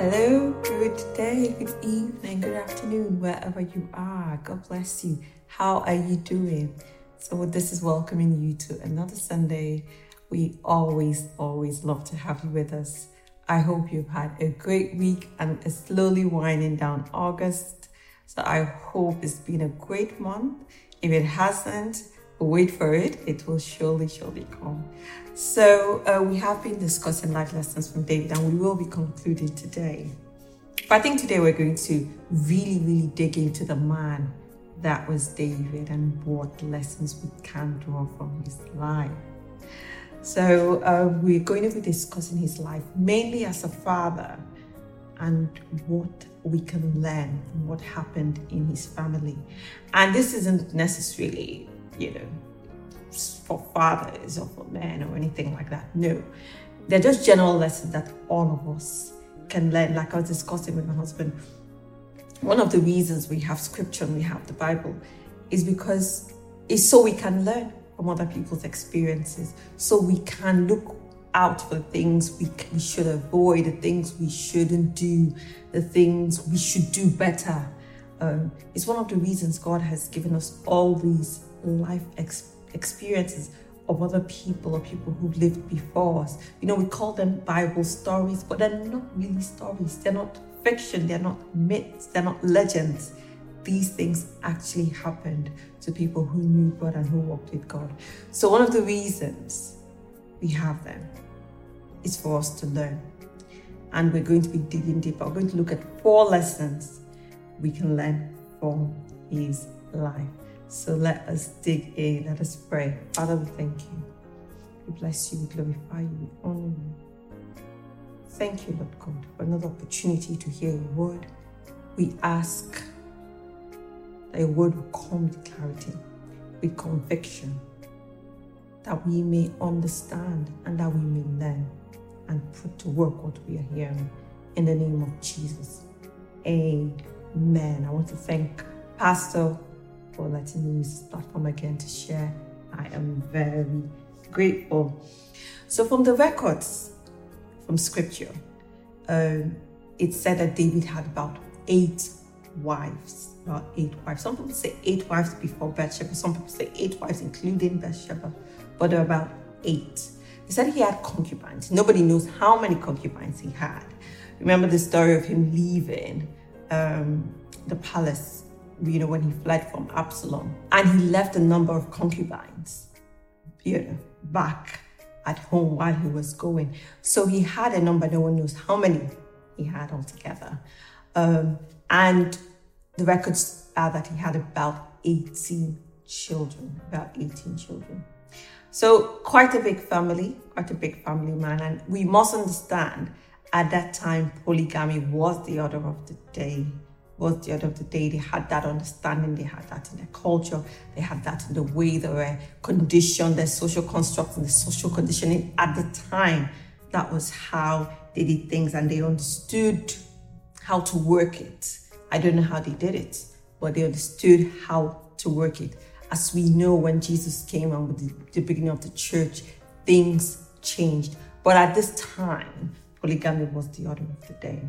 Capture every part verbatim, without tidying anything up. Hello, good day, good evening, good afternoon, wherever you are. God bless you. How are you doing? So this is welcoming you to another Sunday. We always, always love to have you with us. I hope you've had a great week and it's slowly winding down August. So I hope it's been a great month. If it hasn't, wait for it. It will surely, surely come. So uh, we have been discussing life lessons from David and we will be concluding today. But I think today we're going to really, really dig into the man that was David and what lessons we can draw from his life. So uh, we're going to be discussing his life mainly as a father and what we can learn from what happened in his family. And this isn't necessarily, you know, for fathers or for men or anything like that. No, they're just general lessons that all of us can learn. Like I was discussing with my husband, one of the reasons we have scripture and we have the Bible is because it's so we can learn from other people's experiences, so we can look out for the things we, can, we should avoid, the things we shouldn't do, the things we should do better. Um, it's one of the reasons God has given us all these life ex- experiences of other people or people who lived before us. You know, we call them Bible stories, but they're not really stories. They're not fiction. They're not myths. They're not legends. These things actually happened to people who knew God and who walked with God. So one of the reasons we have them is for us to learn. And we're going to be digging deeper. We're going to look at four lessons we can learn from his life. So let us dig in, let us pray. Father, we thank you. We bless you, we glorify you, we honor you. Thank you, Lord God, for another opportunity to hear your word. We ask that your word will come with clarity, with conviction, that we may understand and that we may learn and put to work what we are hearing. In the name of Jesus, amen. I want to thank Pastor for letting me use this platform again to share. I am very grateful. So from the records, from scripture, um, it said that David had about eight wives, about eight wives. Some people say eight wives before Bathsheba, some people say eight wives including Bathsheba, but there are about eight. He said he had concubines. Nobody knows how many concubines he had. Remember the story of him leaving um, the palace, you know, when he fled from Absalom, and he left a number of concubines, you know, back at home while he was going. So he had a number, no one knows how many he had altogether. Um, and the records are that he had about eighteen children, about eighteen children. So quite a big family, quite a big family man. And we must understand at that time, polygamy was the order of the day. was the end of the day. They had that understanding, they had that in their culture, they had that in the way they were conditioned, their social construct and the social conditioning at the time. That was how they did things and they understood how to work it. I don't know how they did it, but they understood how to work it. As we know, when Jesus came and with the, the beginning of the church, things changed. But at this time, polygamy was the order of the day.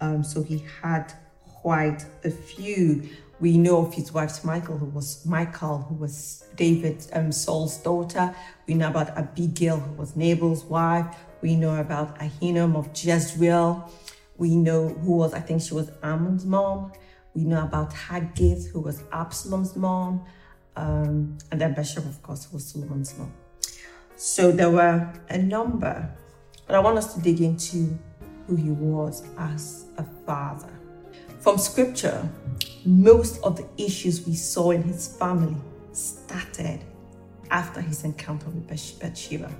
Um, so he had quite a few. We know of his wife Michal, who was Michal, who was David um, Saul's daughter. We know about Abigail, who was Nabal's wife. We know about Ahinoam of Jezreel. We know who was, I think she was Amnon's mom. We know about Haggith, who was Absalom's mom. Um, and then Bathsheba, of course, who was Solomon's mom. So there were a number, but I want us to dig into who he was as a father. From scripture, most of the issues we saw in his family started after his encounter with Bathsheba.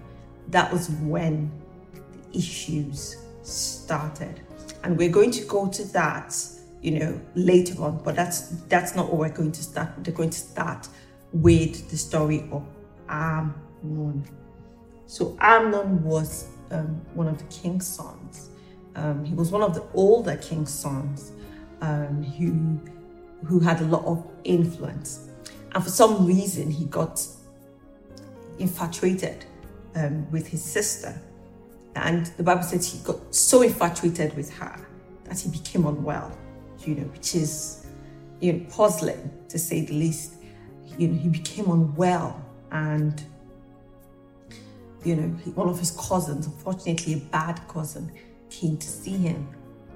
That was when the issues started. And we're going to go to that, you know, later on, but that's that's not where we're going to start. They're going to start with the story of Amnon. So Amnon was um, one of the king's sons. Um, he was one of the older king's sons. Um, who who had a lot of influence. And for some reason, he got infatuated um, with his sister. And the Bible says he got so infatuated with her that he became unwell, you know, which is, you know, puzzling to say the least. You know, he became unwell, and, you know, he, one of his cousins, unfortunately a bad cousin, came to see him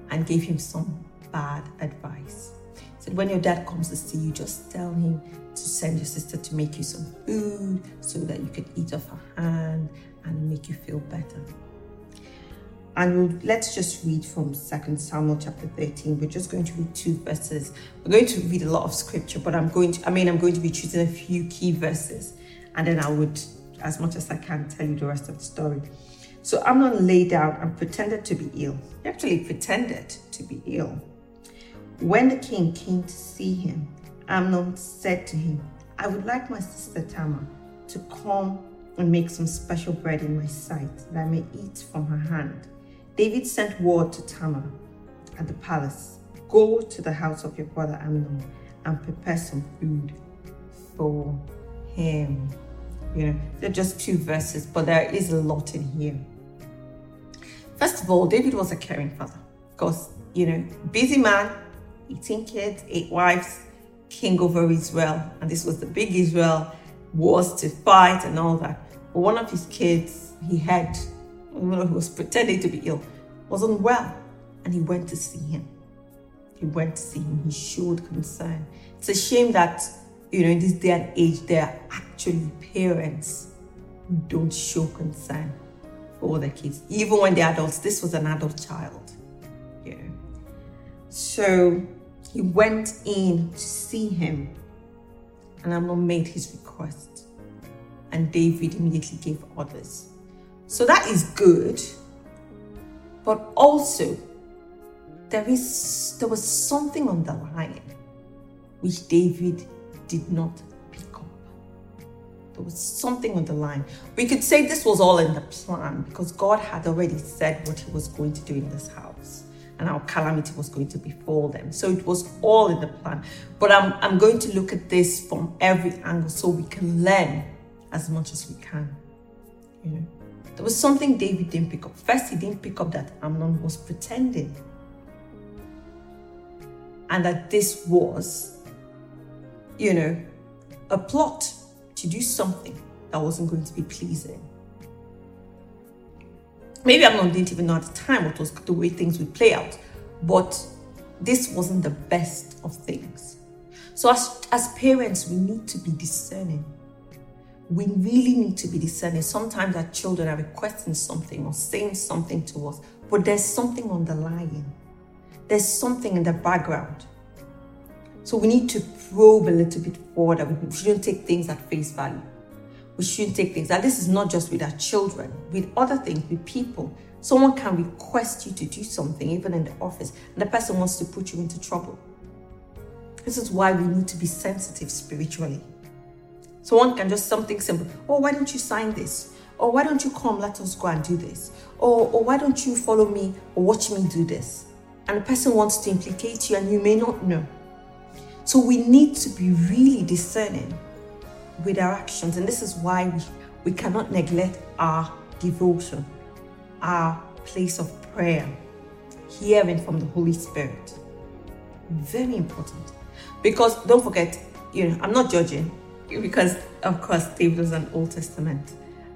and gave him some bad advice. He said, when your dad comes to see you, just tell him to send your sister to make you some food so that you can eat off her hand and make you feel better. And let's just read from Second Samuel chapter thirteen. We're just going to read two verses. We're going to read a lot of scripture, but I'm going to, I mean, I'm going to be choosing a few key verses. And then I would, as much as I can, tell you the rest of the story. So Amnon lay down and pretended to be ill. He actually pretended to be ill. When the king came to see him, Amnon said to him, I would like my sister Tamar to come and make some special bread in my sight that I may eat from her hand. David sent word to Tamar at the palace, go to the house of your brother Amnon and prepare some food for him. You know, they're just two verses, but there is a lot in here. First of all, David was a caring father because, you know, busy man, eighteen kids, eight wives, king over Israel. And this was the big Israel, wars to fight and all that. But one of his kids, he had, who was pretending to be ill, was unwell, and he went to see him. He went to see him. He showed concern. It's a shame that, you know, in this day and age, there are actually parents who don't show concern for their kids, even when they're adults. This was an adult child, you know. So he went in to see him, and Amnon made his request, and David immediately gave orders. So that is good, but also there is there was something underlying which David did not pick up. There was something underlying. We could say this was all in the plan because God had already said what he was going to do in this house and how calamity was going to befall them. So it was all in the plan. But I'm, I'm going to look at this from every angle so we can learn as much as we can, you know. There was something David didn't pick up. First, he didn't pick up that Amnon was pretending, and that this was, you know, a plot to do something that wasn't going to be pleasing. Maybe Amnon didn't even know at the time what was the way things would play out, but this wasn't the best of things. So as, as parents, we need to be discerning. We really need to be discerning. Sometimes our children are requesting something or saying something to us, but there's something underlying. There's something in the background. So we need to probe a little bit further. We shouldn't take things at face value. We shouldn't take things. And this is not just with our children, with other things, with people. Someone can request you to do something, even in the office, and the person wants to put you into trouble. This is why we need to be sensitive spiritually. Someone can just something simple. Oh, why don't you sign this? Or why don't you come, let us go and do this? Or, or why don't you follow me or watch me do this? And the person wants to implicate you and you may not know. So we need to be really discerning with our actions. And this is why we, we cannot neglect our devotion, our place of prayer, hearing from the Holy Spirit. Very important. Because don't forget, you know, I'm not judging. Because, of course, David was an Old Testament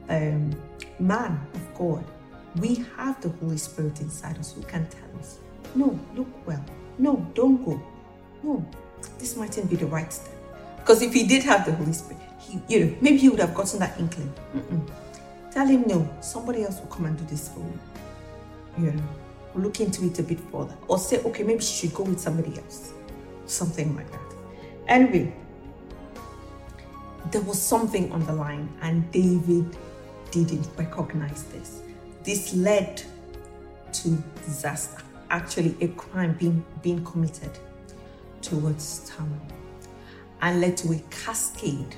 um, man of God. We have the Holy Spirit inside us who can tell us, no, look well. No, don't go. No, this mightn't be the right step. Because if he did have the Holy Spirit, he, you know, maybe he would have gotten that inkling. Mm-mm. Tell him, no, somebody else will come and do this for me. You know, look into it a bit further. Or say, okay, maybe she should go with somebody else. Something like that. Anyway, there was something underlying, and David didn't recognize this. This led to disaster, actually a crime being, being committed towards Tamar, and led to a cascade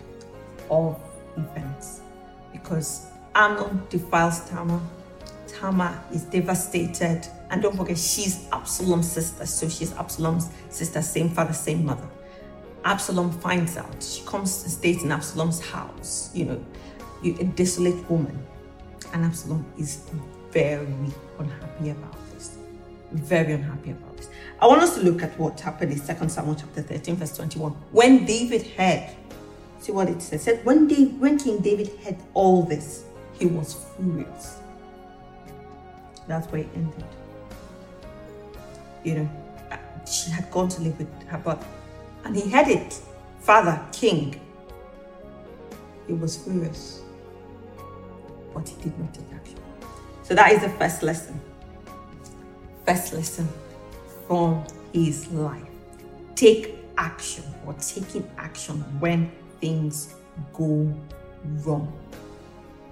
of events because Amnon defiles Tamar, Tamar is devastated, and don't forget she's Absalom's sister, so she's Absalom's sister, same father, same mother. Absalom finds out. She comes and stays in Absalom's house, you know, a desolate woman. And Absalom is very unhappy about this. Very unhappy about this. I want us to look at what happened in Second Samuel chapter thirteen, verse twenty-one. When David heard, see what it says. It said, when, David, when King David heard all this, he was furious. That's where it ended. You know, she had gone to live with her brother. And he heard it. Father, king. He was furious. But he did not take action. So that is the first lesson. First lesson from his life. Take action, or taking action when things go wrong.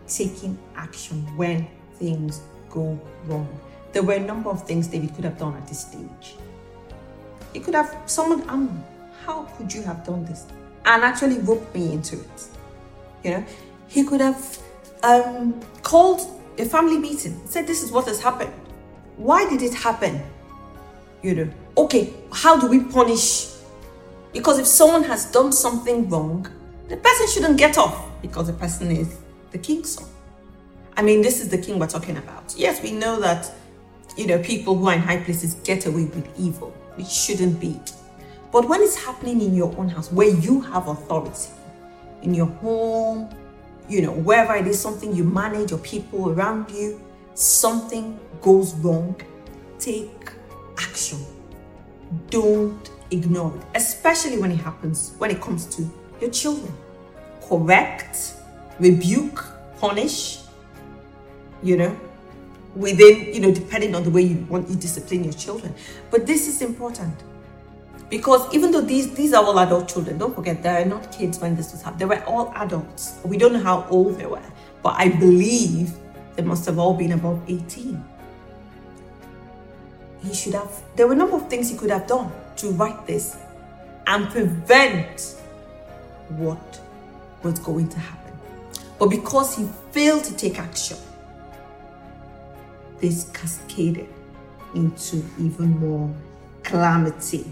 Taking action when things go wrong. There were a number of things David could have done at this stage. He could have summoned Amnon. How could you have done this? And actually roped me into it. You know, he could have um, called a family meeting, said, this is what has happened. Why did it happen? You know, okay, how do we punish? Because if someone has done something wrong, the person shouldn't get off because the person is the king's son. I mean, this is the king we're talking about. Yes, we know that, you know, people who are in high places get away with evil, which shouldn't be. But when it's happening in your own house, where you have authority, in your home, you know, wherever it is, something you manage, your people around you, something goes wrong, take action. Don't ignore it, especially when it happens, when it comes to your children. Correct, rebuke, punish, you know, within, you know, depending on the way you want you discipline your children. But this is important. Because even though these, these are all adult children, don't forget, they are not kids when this was happening. They were all adults. We don't know how old they were, but I believe they must have all been above eighteen. He should have, there were a number of things he could have done to right this and prevent what was going to happen. But because he failed to take action, this cascaded into even more calamity.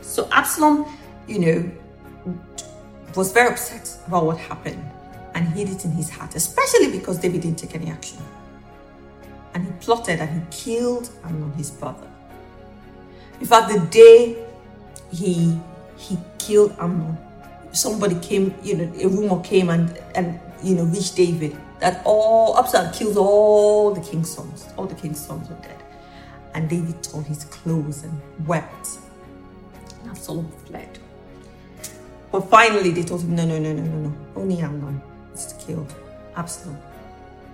So Absalom, you know, was very upset about what happened and hid it in his heart, especially because David didn't take any action. And he plotted and he killed Amnon, his brother. In fact, the day he he killed Amnon, somebody came, you know, a rumor came and, and you know, reached David that all Absalom killed all the king's sons. All the king's sons were dead. And David tore his clothes and wept. Absalom fled. But finally they told him, no, no, no, no, no, no. Only Amnon is killed. Absalom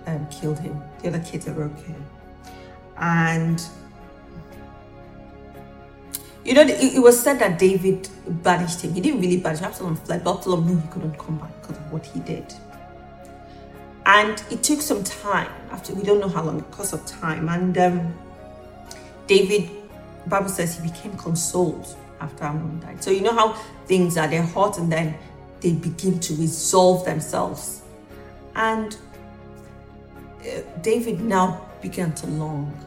um, killed him. The other kids are okay. And, you know, it, it was said that David banished him. He didn't really banish him. Absalom fled, but Absalom knew he couldn't come back because of what he did. And it took some time. After, we don't know how long, because of time. And um, David, the Bible says he became consoled after Amnon died. So you know how things are, they're hot and then they begin to resolve themselves. And uh, David now began to long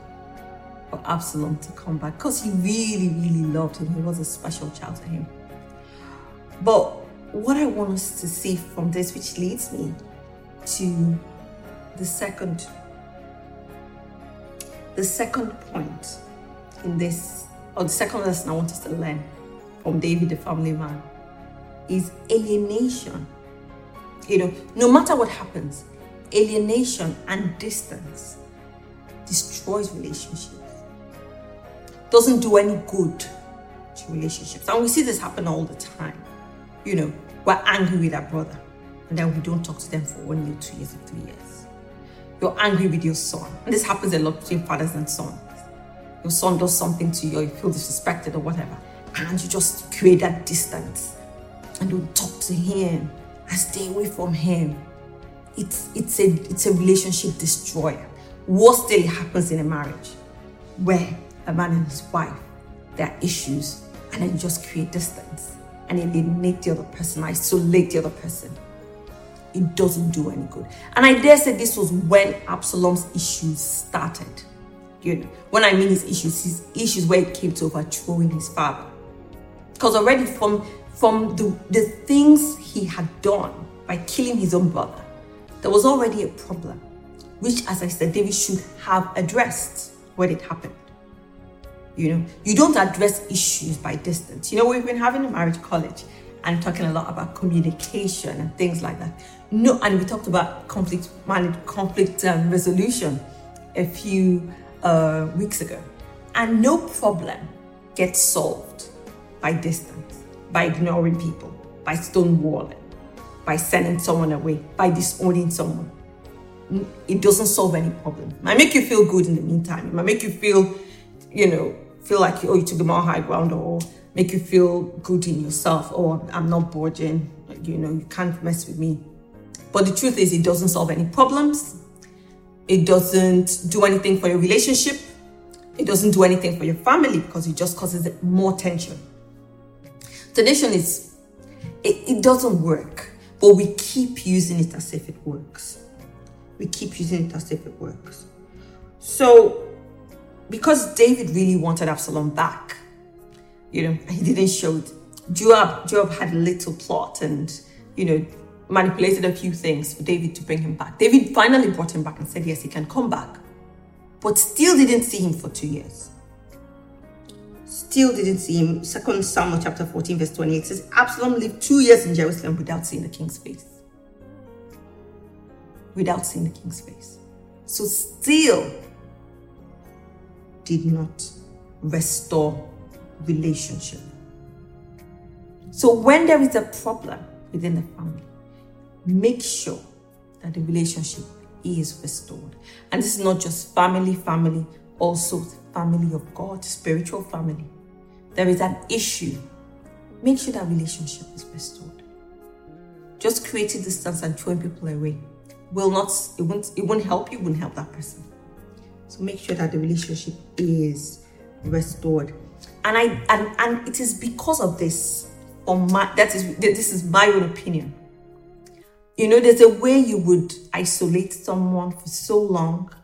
for Absalom to come back because he really, really loved him. He was a special child to him. But what I want us to see from this, which leads me to the second, the second point in this, or the second lesson I want us to learn from David, the family man, is alienation. You know, no matter what happens, alienation and distance destroys relationships. Doesn't do any good to relationships. And we see this happen all the time. You know, we're angry with our brother and then we don't talk to them for one year, two years, or three years. You're angry with your son. And this happens a lot between fathers and sons. Your son does something to you, or you feel disrespected or whatever, and you just create that distance and don't talk to him and stay away from him. It's it's a it's a relationship destroyer. Worse still, it happens in a marriage where a man and his wife, there are issues, and then you just create distance and alienate the other person, isolate the other person. It doesn't do any good. And I dare say this was when Absalom's issues started. You know, when I mean his issues, his issues where it came to overthrowing his father. Because already from from the, the things he had done by killing his own brother, there was already a problem. which, as I said, David should have addressed when it happened. You know, you don't address issues by distance. You know, we've been having a marriage college and talking a lot about communication and things like that. No, and we talked about conflict management, conflict um, resolution a few uh, weeks ago. And no problem gets solved by distance, by ignoring people, by stonewalling, by sending someone away, by disowning someone. It doesn't solve any problem. It might make you feel good in the meantime. It might make you feel, you know, feel like, oh, you took the more high ground, or make you feel good in yourself, or I'm not budging, you know, you can't mess with me. But the truth is, it doesn't solve any problems. It doesn't do anything for your relationship. It doesn't do anything for your family, because it just causes more tension. The nation is, it, it doesn't work, but we keep using it as if it works. We keep using it as if it works. So, because David really wanted Absalom back, you know, he didn't show it. Joab, Joab had a little plot and, you know, manipulated a few things for David to bring him back. David finally brought him back and said, yes, he can come back. But still didn't see him for two years. Still didn't see him. Second Samuel chapter fourteen, verse twenty-eight says, Absalom lived two years in Jerusalem without seeing the king's face. Without seeing the king's face. So still did not restore relationship. So when there is a problem within the family, make sure that the relationship is restored. And this is not just family, family, also family of God, spiritual family. There is an issue. Make sure that relationship is restored. Just creating distance and throwing people away will not, it won't, it won't help you, it won't help that person. So make sure that the relationship is restored. And I and, and it is because of this, or my, that is this is my own opinion. You know, there's a way you would isolate someone for so long.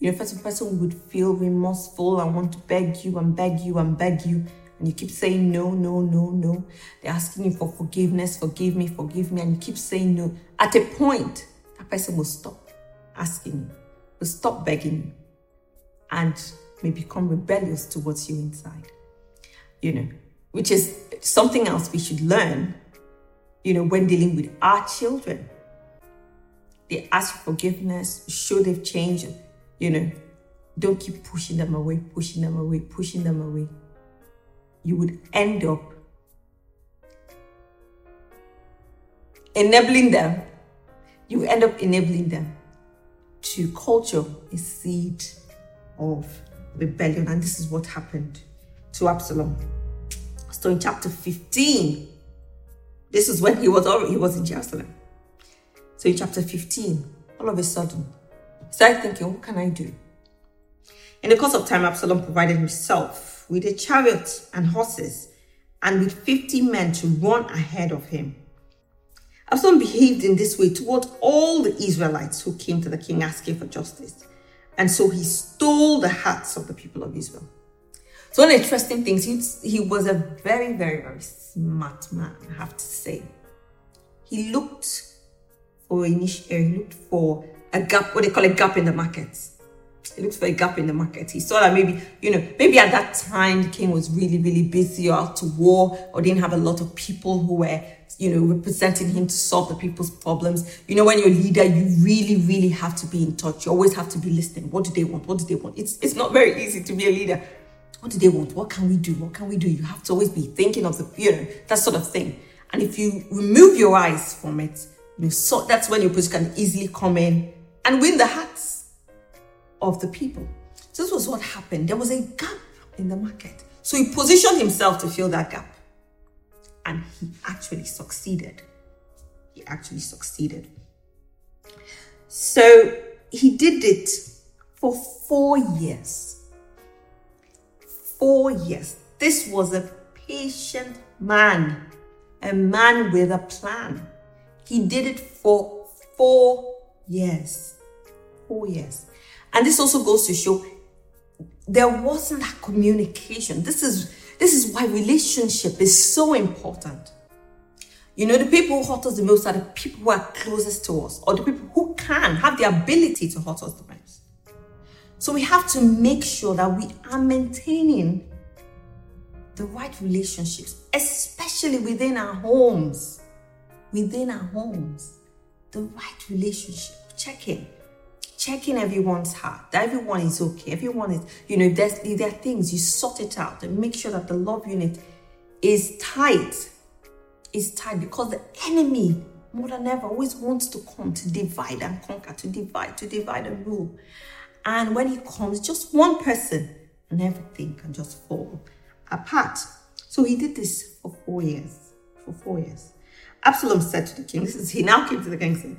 You know, first the person would feel remorseful and want to beg you and beg you and beg you. And you keep saying no, no, no, no. They're asking you for forgiveness, forgive me, forgive me. And you keep saying no. At a point, that person will stop asking you, will stop begging you, and may become rebellious towards you inside. You know, which is something else we should learn, you know, when dealing with our children. They ask for forgiveness, show they've changed, you know, don't keep pushing them away, pushing them away, pushing them away. You would end up enabling them. You end up enabling them to culture a seed of rebellion. And this is what happened to Absalom. So in chapter fifteen, this is when he was already, he was in Jerusalem. So in chapter fifteen, all of a sudden, he started thinking, what can I do? In the course of time, Absalom provided himself with a chariot and horses and with fifty men to run ahead of him. Absalom behaved in this way toward all the Israelites who came to the king asking for justice. And so he stole the hearts of the people of Israel. So one of the interesting things, he, he was a very, very, very smart man, I have to say. He looked for an issue, he looked for a gap, what they call a gap in the market. He looked for a gap in the market. He saw that maybe, you know, maybe at that time the king was really, really busy or out to war or didn't have a lot of people who were, you know, representing him to solve the people's problems. You know, when you're a leader, you really, really have to be in touch. You always have to be listening. What do they want? What do they want? It's, it's not very easy to be a leader. What do they want? What can we do? What can we do? You have to always be thinking of the, you know, that sort of thing. And if you remove your eyes from it, you know, so that's when your position can easily come in and win the hearts of the people. So this was what happened. There was a gap in the market. So he positioned himself to fill that gap. And he actually succeeded. He actually succeeded. So he did it for four years. Four years. This was a patient man, a man with a plan. He did it for four years. Four years. And this also goes to show there wasn't that communication. This is, this is why relationship is so important. You know, the people who hurt us the most are the people who are closest to us, or the people who can have the ability to hurt us the most. So we have to make sure that we are maintaining the right relationships, especially within our homes. Within our homes, the right relationship. Check in. Check in everyone's heart, that everyone is okay. Everyone is, you know, if, there's, if there are things, you sort it out and make sure that the love unit is tight. Is tight because the enemy, more than ever, always wants to come to divide and conquer, to divide, to divide and rule. And when he comes, just one person and everything can just fall apart. So he did this for four years. For four years. Absalom said to the king, this is, he now came to the king and said,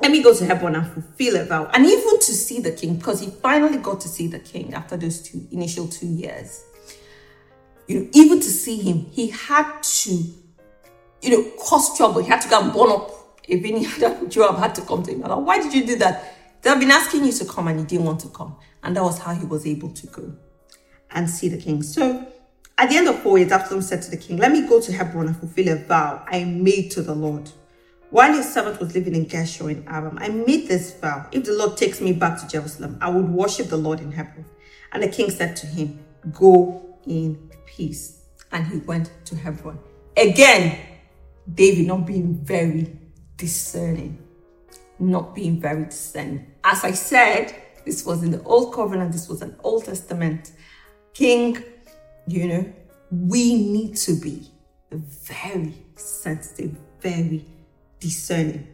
let me go to Hebron and fulfill a vow. And even to see the king, because he finally got to see the king after those two initial two years. You know, even to see him, he had to, you know, cause trouble. He had to go and burn up. Even Joab had to come to him. Like, why did you do that? They've been asking you to come and you didn't want to come. And that was how he was able to go and see the king. So at the end of four years, Absalom said to the king, let me go to Hebron and fulfill a vow I made to the Lord. While your servant was living in Geshur in Aram, I made this vow. If the Lord takes me back to Jerusalem, I would worship the Lord in Hebron. And the king said to him, go in peace. And he went to Hebron. Again, David not being very discerning. Not being very discerning. As I said, this was in the Old Covenant. This was an Old Testament king. You know, we need to be very sensitive, very discerning.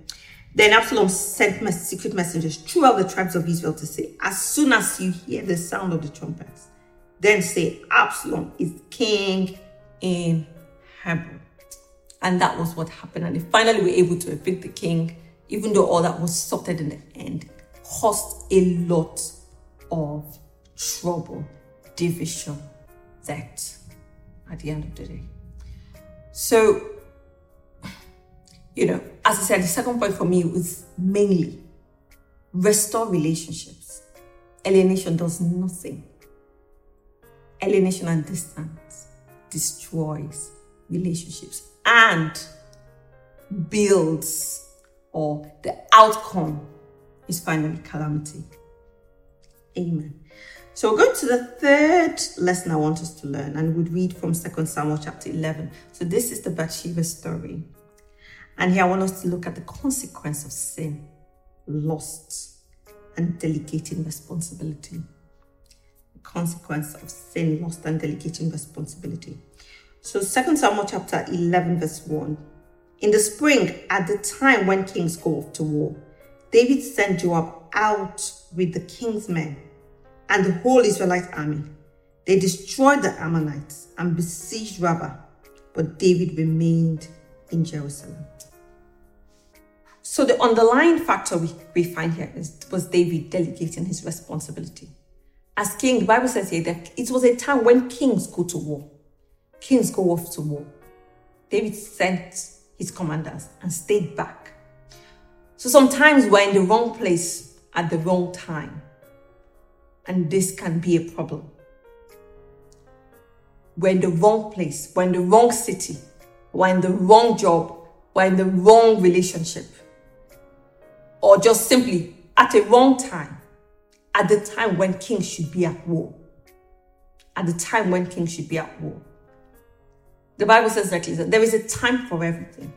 Then Absalom sent my secret messengers throughout the tribes of Israel to say, as soon as you hear the sound of the trumpets, then say, Absalom is king in Hebron. And that was what happened. And they finally were able to evict the king, even though all that was sorted in the end, caused a lot of trouble, division, that at the end of the day. So, you know, as I said, the second point for me was mainly restore relationships. Alienation does nothing. Alienation and distance destroys relationships and builds, or the outcome is finally calamity. Amen. So we're going to the third lesson I want us to learn, and we'd read from Second Samuel chapter eleven. So this is the Bathsheba story. And here I want us to look at the consequence of sin, lust, and delegating responsibility. The consequence of sin, lust, and delegating responsibility. So Second Samuel chapter eleven verse one. In the spring, at the time when kings go off to war, David sent Joab out with the king's men and the whole Israelite army. They destroyed the Ammonites and besieged Rabbah, but David remained in Jerusalem. So the underlying factor we, we find here is, was David delegating his responsibility. As king, the Bible says here that it was a time when kings go to war. Kings go off to war. David sent his commanders and stayed back. So sometimes we're in the wrong place at the wrong time. And this can be a problem. We're in the wrong place. We're in the wrong city. We're in the wrong job. We're in the wrong relationship. Or just simply at a wrong time. At the time when kings should be at war. At the time when kings should be at war. The Bible says that there is a time for everything.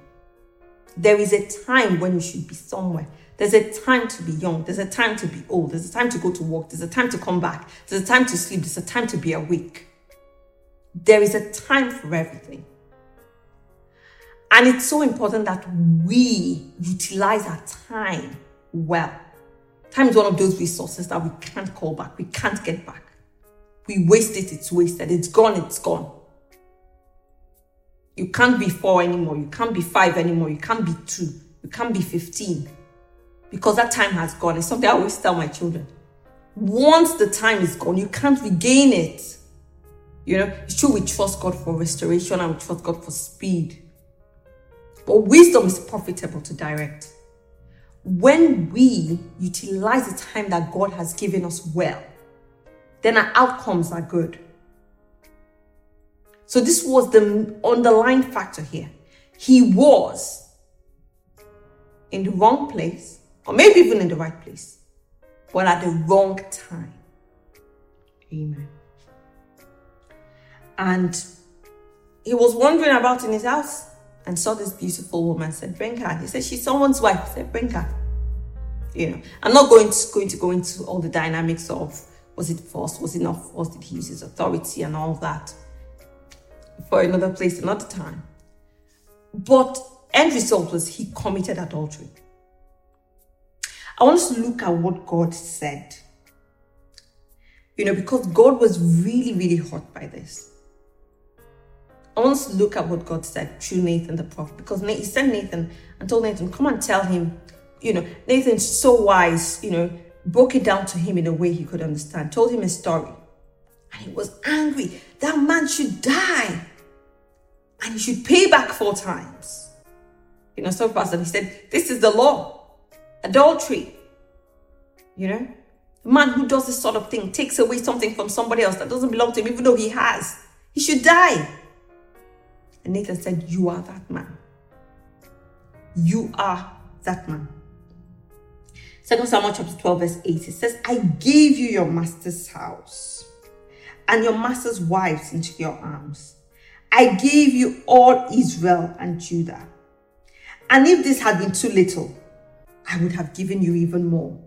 There is a time when you should be somewhere. There's a time to be young. There's a time to be old. There's a time to go to work. There's a time to come back. There's a time to sleep. There's a time to be awake. There is a time for everything. And it's so important that we utilize our time well. Time is one of those resources that we can't call back. We can't get back. We waste it, it's wasted. It's gone, it's gone. You can't be four anymore. You can't be five anymore. You can't be two. You can't be fifteen. Because that time has gone. It's something I always tell my children. Once the time is gone, you can't regain it. You know, it's true we trust God for restoration and we trust God for speed. But wisdom is profitable to direct. When we utilize the time that God has given us well, then our outcomes are good. So this was the underlying factor here. he was in the wrong place, or maybe even in the right place, but at the wrong time. Amen. And he was wandering about in his house and saw this beautiful woman, said, bring her. He said, she's someone's wife. He said, bring her. You know, I'm not going to, going to go into all the dynamics of, was it forced, was it not forced, did he use his authority and all that, for another place, another time. But end result was he committed adultery. I want us to look at what God said. You know, because God was really, really hurt by this. I want us to look at what God said through Nathan the prophet, because he sent Nathan and told Nathan, come and tell him. You know, Nathan's so wise, you know, broke it down to him in a way he could understand, told him a story. And he was angry. That man should die. And he should pay back four times. You know, so fast. And he said, this is the law. Adultery. You know, a man who does this sort of thing, takes away something from somebody else that doesn't belong to him, even though he has, he should die. And Nathan said, you are that man. You are that man. Second Samuel chapter twelve verse eight, it says, I gave you your master's house and your master's wives into your arms. I gave you all Israel and Judah. And if this had been too little, I would have given you even more.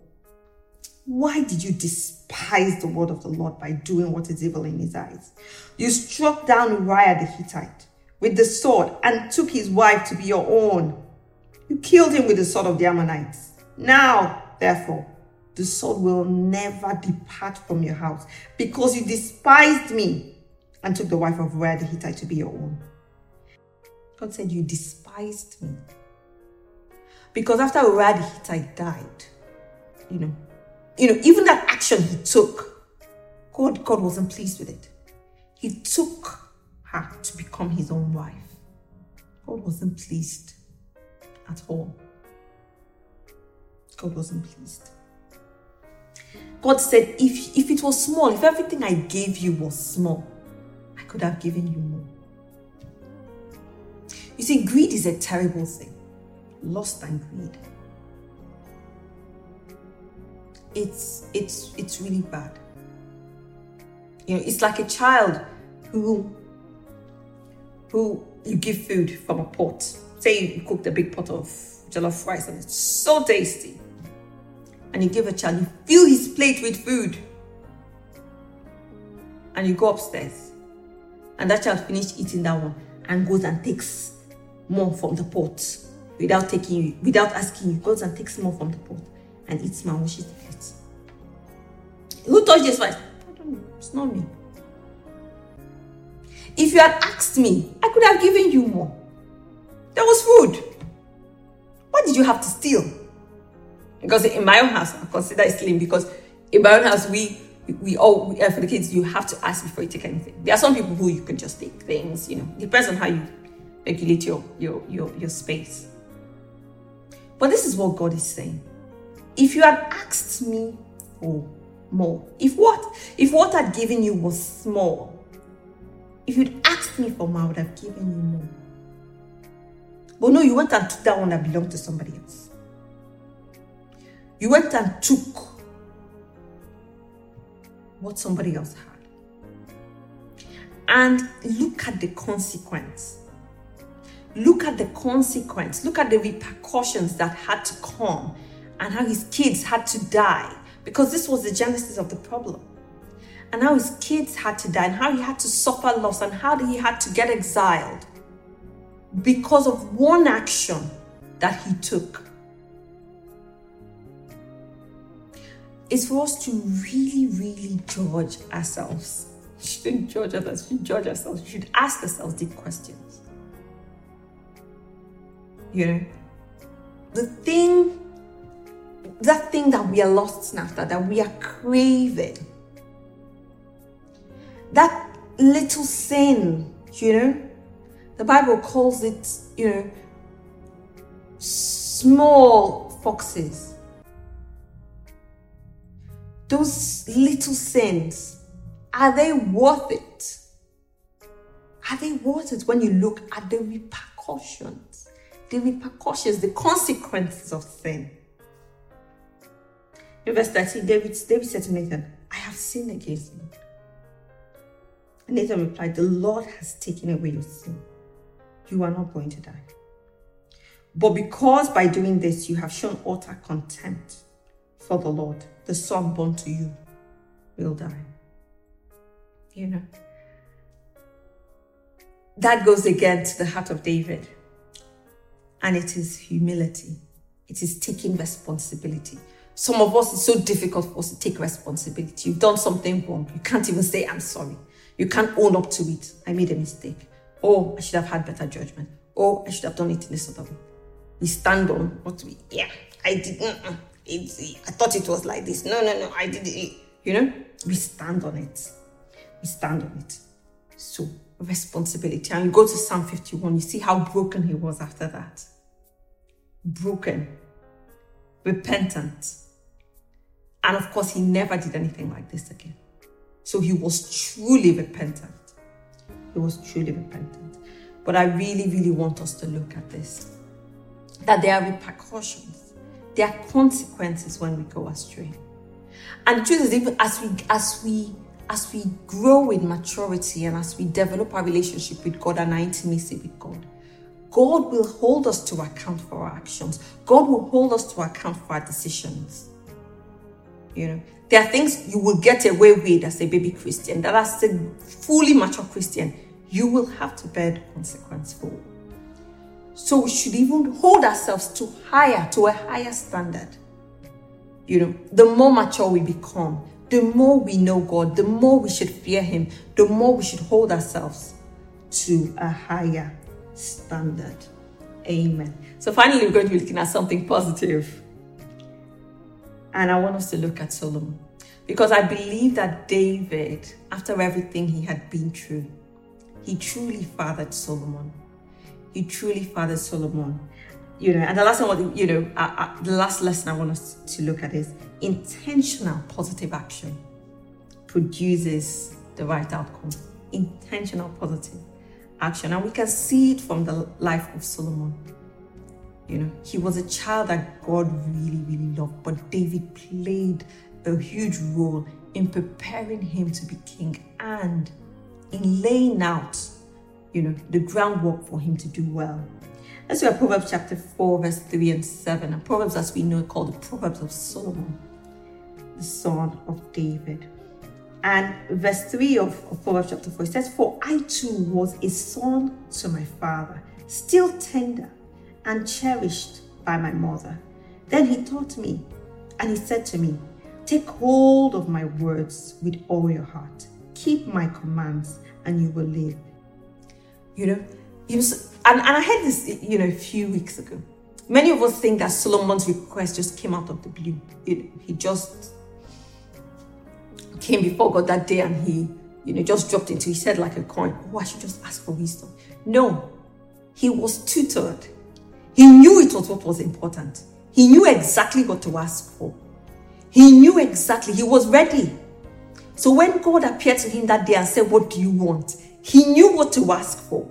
Why did you despise the word of the Lord by doing what is evil in his eyes? You struck down Uriah the Hittite with the sword and took his wife to be your own. You killed him with the sword of the Ammonites. Now, therefore, the sword will never depart from your house, because you despised me and took the wife of Uriah the Hittite to be your own. God said, you despised me. Because after Uriah the Hittite died, you know, you know, even that action he took, God, God wasn't pleased with it. He took her to become his own wife. God wasn't pleased at all. God wasn't pleased. God said, if, if it was small, if everything I gave you was small, I could have given you more. You see, greed is a terrible thing. Lust and greed. It's, it's, it's really bad. You know, it's like a child who, who you give food from a pot. Say you cooked a big pot of jollof rice and it's so tasty. And you give a child, you fill his plate with food. And you go upstairs. And that child finished eating that one and goes and takes more from the pot without taking you, without asking you. Goes and takes more from the pot and eats more, wishes the plate. Who touched this rice? I don't know. It's not me. If you had asked me, I could have given you more. There was food. Why did you have to steal? Because in my own house, I consider it stealing, because in my own house, we we all, we, for the kids, you have to ask before you take anything. There are some people who you can just take things, you know. Depends on how you regulate your, your, your, your space. But this is what God is saying. If you had asked me for more, if what, if what I'd given you was small, if you'd asked me for more, I would have given you more. But no, you went and took that one that belonged to somebody else. You went and took what somebody else had. And look at the consequence. Look at the consequence. Look at the repercussions that had to come and how his kids had to die. Because this was the genesis of the problem. And how his kids had to die and how he had to suffer loss and how he had to get exiled because of one action that he took. It's for us to really, really judge ourselves. We shouldn't judge others, we should judge ourselves. We should ask ourselves deep questions. You know, the thing, that thing that we are lusting after, that we are craving, that little sin, you know, the Bible calls it, you know, small foxes. Those little sins, are they worth it? Are they worth it when you look at the repercussions repercussions, the repercussions, the consequences of sin. In verse thirteen, David, David said to Nathan, I have sinned against you. And Nathan replied, the Lord has taken away your sin. You are not going to die. But because by doing this, you have shown utter contempt for the Lord, the son born to you will die. You know, that goes again to the heart of David. And it is humility. It is taking responsibility. Some of us, it's so difficult for us to take responsibility. You've done something wrong. You can't even say, I'm sorry. You can't own up to it. I made a mistake. Oh, I should have had better judgment. Oh, I should have done it in this other way. We stand on what we, yeah, I didn't. It, I thought it was like this. No, no, no, I didn't. You know, we stand on it. We stand on it. So, responsibility. And you go to Psalm fifty-one, you see how broken he was after that. Broken. Repentant. And of course, he never did anything like this again. So he was truly repentant. He was truly repentant. But I really, really want us to look at this. That there are repercussions. There are consequences when we go astray. And the truth is, even as we, as we, as we grow in maturity and as we develop our relationship with God and our intimacy with God, God will hold us to account for our actions. God will hold us to account for our decisions. You know, there are things you will get away with as a baby Christian, that as a fully mature Christian, you will have to bear the consequence for. So we should even hold ourselves to higher, to a higher standard. You know, the more mature we become, the more we know God, the more we should fear Him, the more we should hold ourselves to a higher standard. Amen. So finally, we're going to be looking at something positive. And I want us to look at Solomon. Because I believe that David, after everything he had been through, he truly fathered Solomon. He truly fathered Solomon. You know, and the last one, you know, uh, uh, the last lesson I want us to look at is intentional positive action produces the right outcome. Intentional positive action, and we can see it from the life of Solomon. You know, he was a child that God really, really loved, but David played a huge role in preparing him to be king and in laying out, you know, the groundwork for him to do well. Let's look at Proverbs chapter four, verse three and seven. And Proverbs, as we know, are called the Proverbs of Solomon, the son of David. And verse three of, of Proverbs chapter four, it says, For I too was a son to my father, still tender and cherished by my mother. Then he taught me, and he said to me, Take hold of my words with all your heart. Keep my commands, and you will live. You know, you know, and, and I heard this, you know, a few weeks ago. Many of us think that Solomon's request just came out of the blue. It, he just came before God that day and he, you know, just dropped into his head like a coin. Oh, I should just ask for wisdom. No, he was tutored. He knew it was what was important. He knew exactly what to ask for. He knew exactly. He was ready. So when God appeared to him that day and said, What do you want? He knew what to ask for.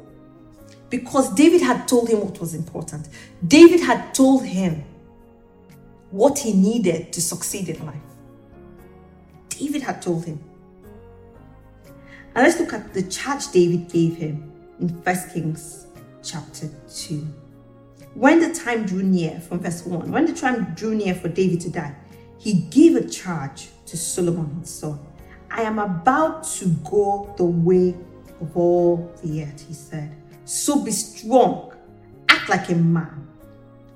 Because David had told him what was important. David had told him what he needed to succeed in life. David had told him. And let's look at the charge David gave him in First Kings chapter two. When the time drew near, from verse one, when the time drew near for David to die, he gave a charge to Solomon his son. I am about to go the way of all the earth, he said. So be strong, act like a man,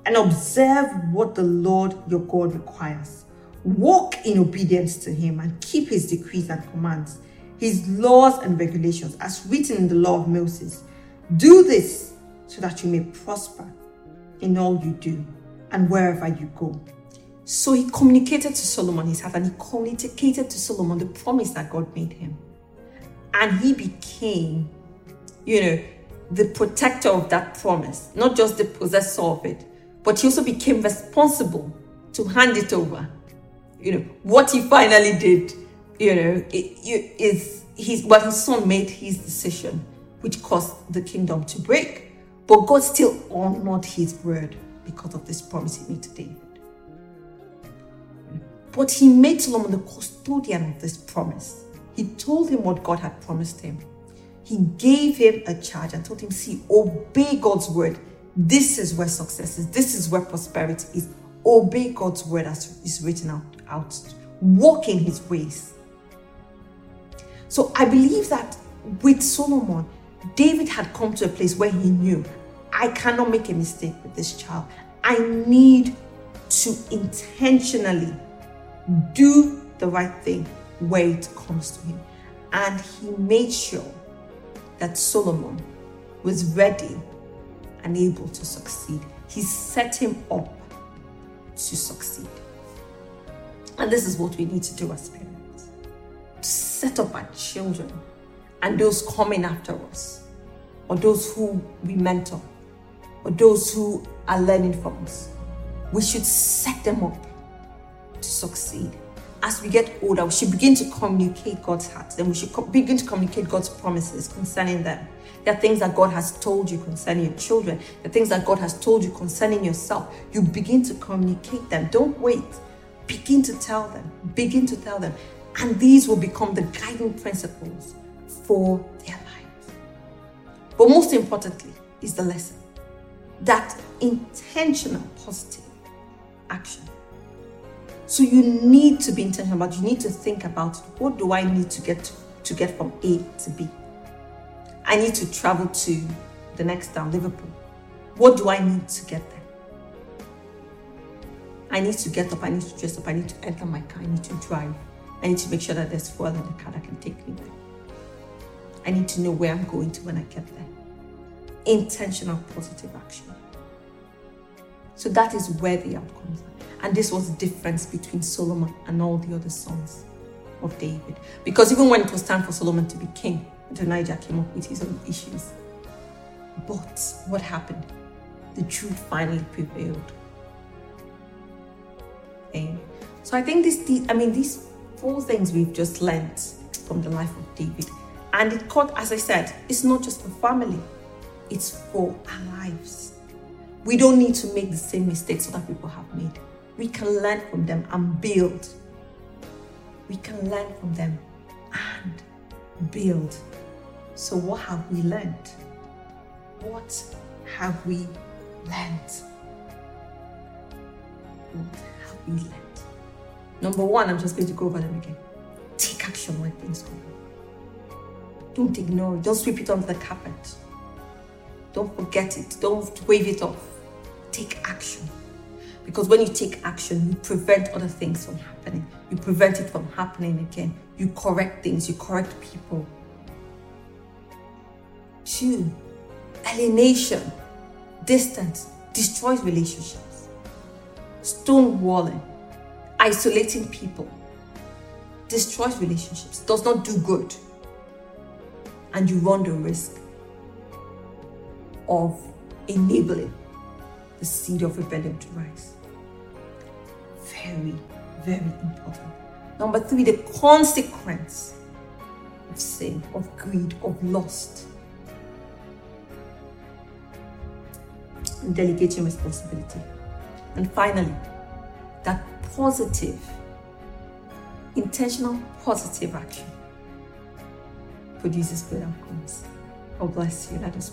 and observe what the Lord your God requires. Walk in obedience to him and keep his decrees and commands, his laws and regulations as written in the law of Moses. Do this so that you may prosper in all you do and wherever you go. So he communicated to Solomon his heart, and he communicated to Solomon the promise that God made him. And he became, you know, the protector of that promise, not just the possessor of it, but he also became responsible to hand it over. You know, what he finally did, you know, is his, what his son made his decision, which caused the kingdom to break, But God still honored his word because of this promise he made to David. But he made Solomon the custodian of this promise. He told him what God had promised him. He gave him a charge and told him, see, obey God's word. This is where success is. This is where prosperity is. Obey God's word as is written out. out. Walk in his ways. So I believe that with Solomon, David had come to a place where he knew, I cannot make a mistake with this child. I need to intentionally do the right thing where it comes to him. And he made sure that Solomon was ready and able to succeed. He set him up to succeed. And this is what we need to do as parents. To set up our children and those coming after us, or those who we mentor, or those who are learning from us. We should set them up to succeed. As we get older, we should begin to communicate God's heart. Then we should co- begin to communicate God's promises concerning them. There are things that God has told you concerning your children. There are things that God has told you concerning yourself. You begin to communicate them. Don't wait. Begin to tell them. Begin to tell them. And these will become the guiding principles for their lives. But most importantly is the lesson that intentional positive action. So you need to be intentional about, you need to think about, what do I need to get to, to get from A to B? I need to travel to the next town, Liverpool. What do I need to get there? I need to get up, I need to dress up, I need to enter my car, I need to drive. I need to make sure that there's fuel in the car that can take me there. I need to know where I'm going to when I get there. Intentional positive action. So that is where the outcomes are. And this was the difference between Solomon and all the other sons of David. Because even when it was time for Solomon to be king, Adonijah came up with his own issues. But what happened? The truth finally prevailed. Amen. So I think this, these, I mean, these four things we've just learned from the life of David. And it caught, as I said, it's not just for family, it's for our lives. We don't need to make the same mistakes other people have made. We can learn from them and build. We can learn from them and build. So what have we learned? What have we learned? What have we learned? Number one, I'm just going to go over them again. Take action when things go wrong. Don't ignore it. Don't sweep it under the carpet. Don't forget it. Don't wave it off. Take action. Because when you take action, you prevent other things from happening. You prevent it from happening again. You correct things. You correct people. Two, alienation, distance, destroys relationships. Stonewalling, isolating people, destroys relationships, does not do good. And you run the risk of enabling the seed of rebellion to rise. Very, very important. Number three, the consequence of sin, of greed, of lust. And delegating responsibility. And finally, that positive, intentional positive action produces good outcomes. God bless you. Let us pray.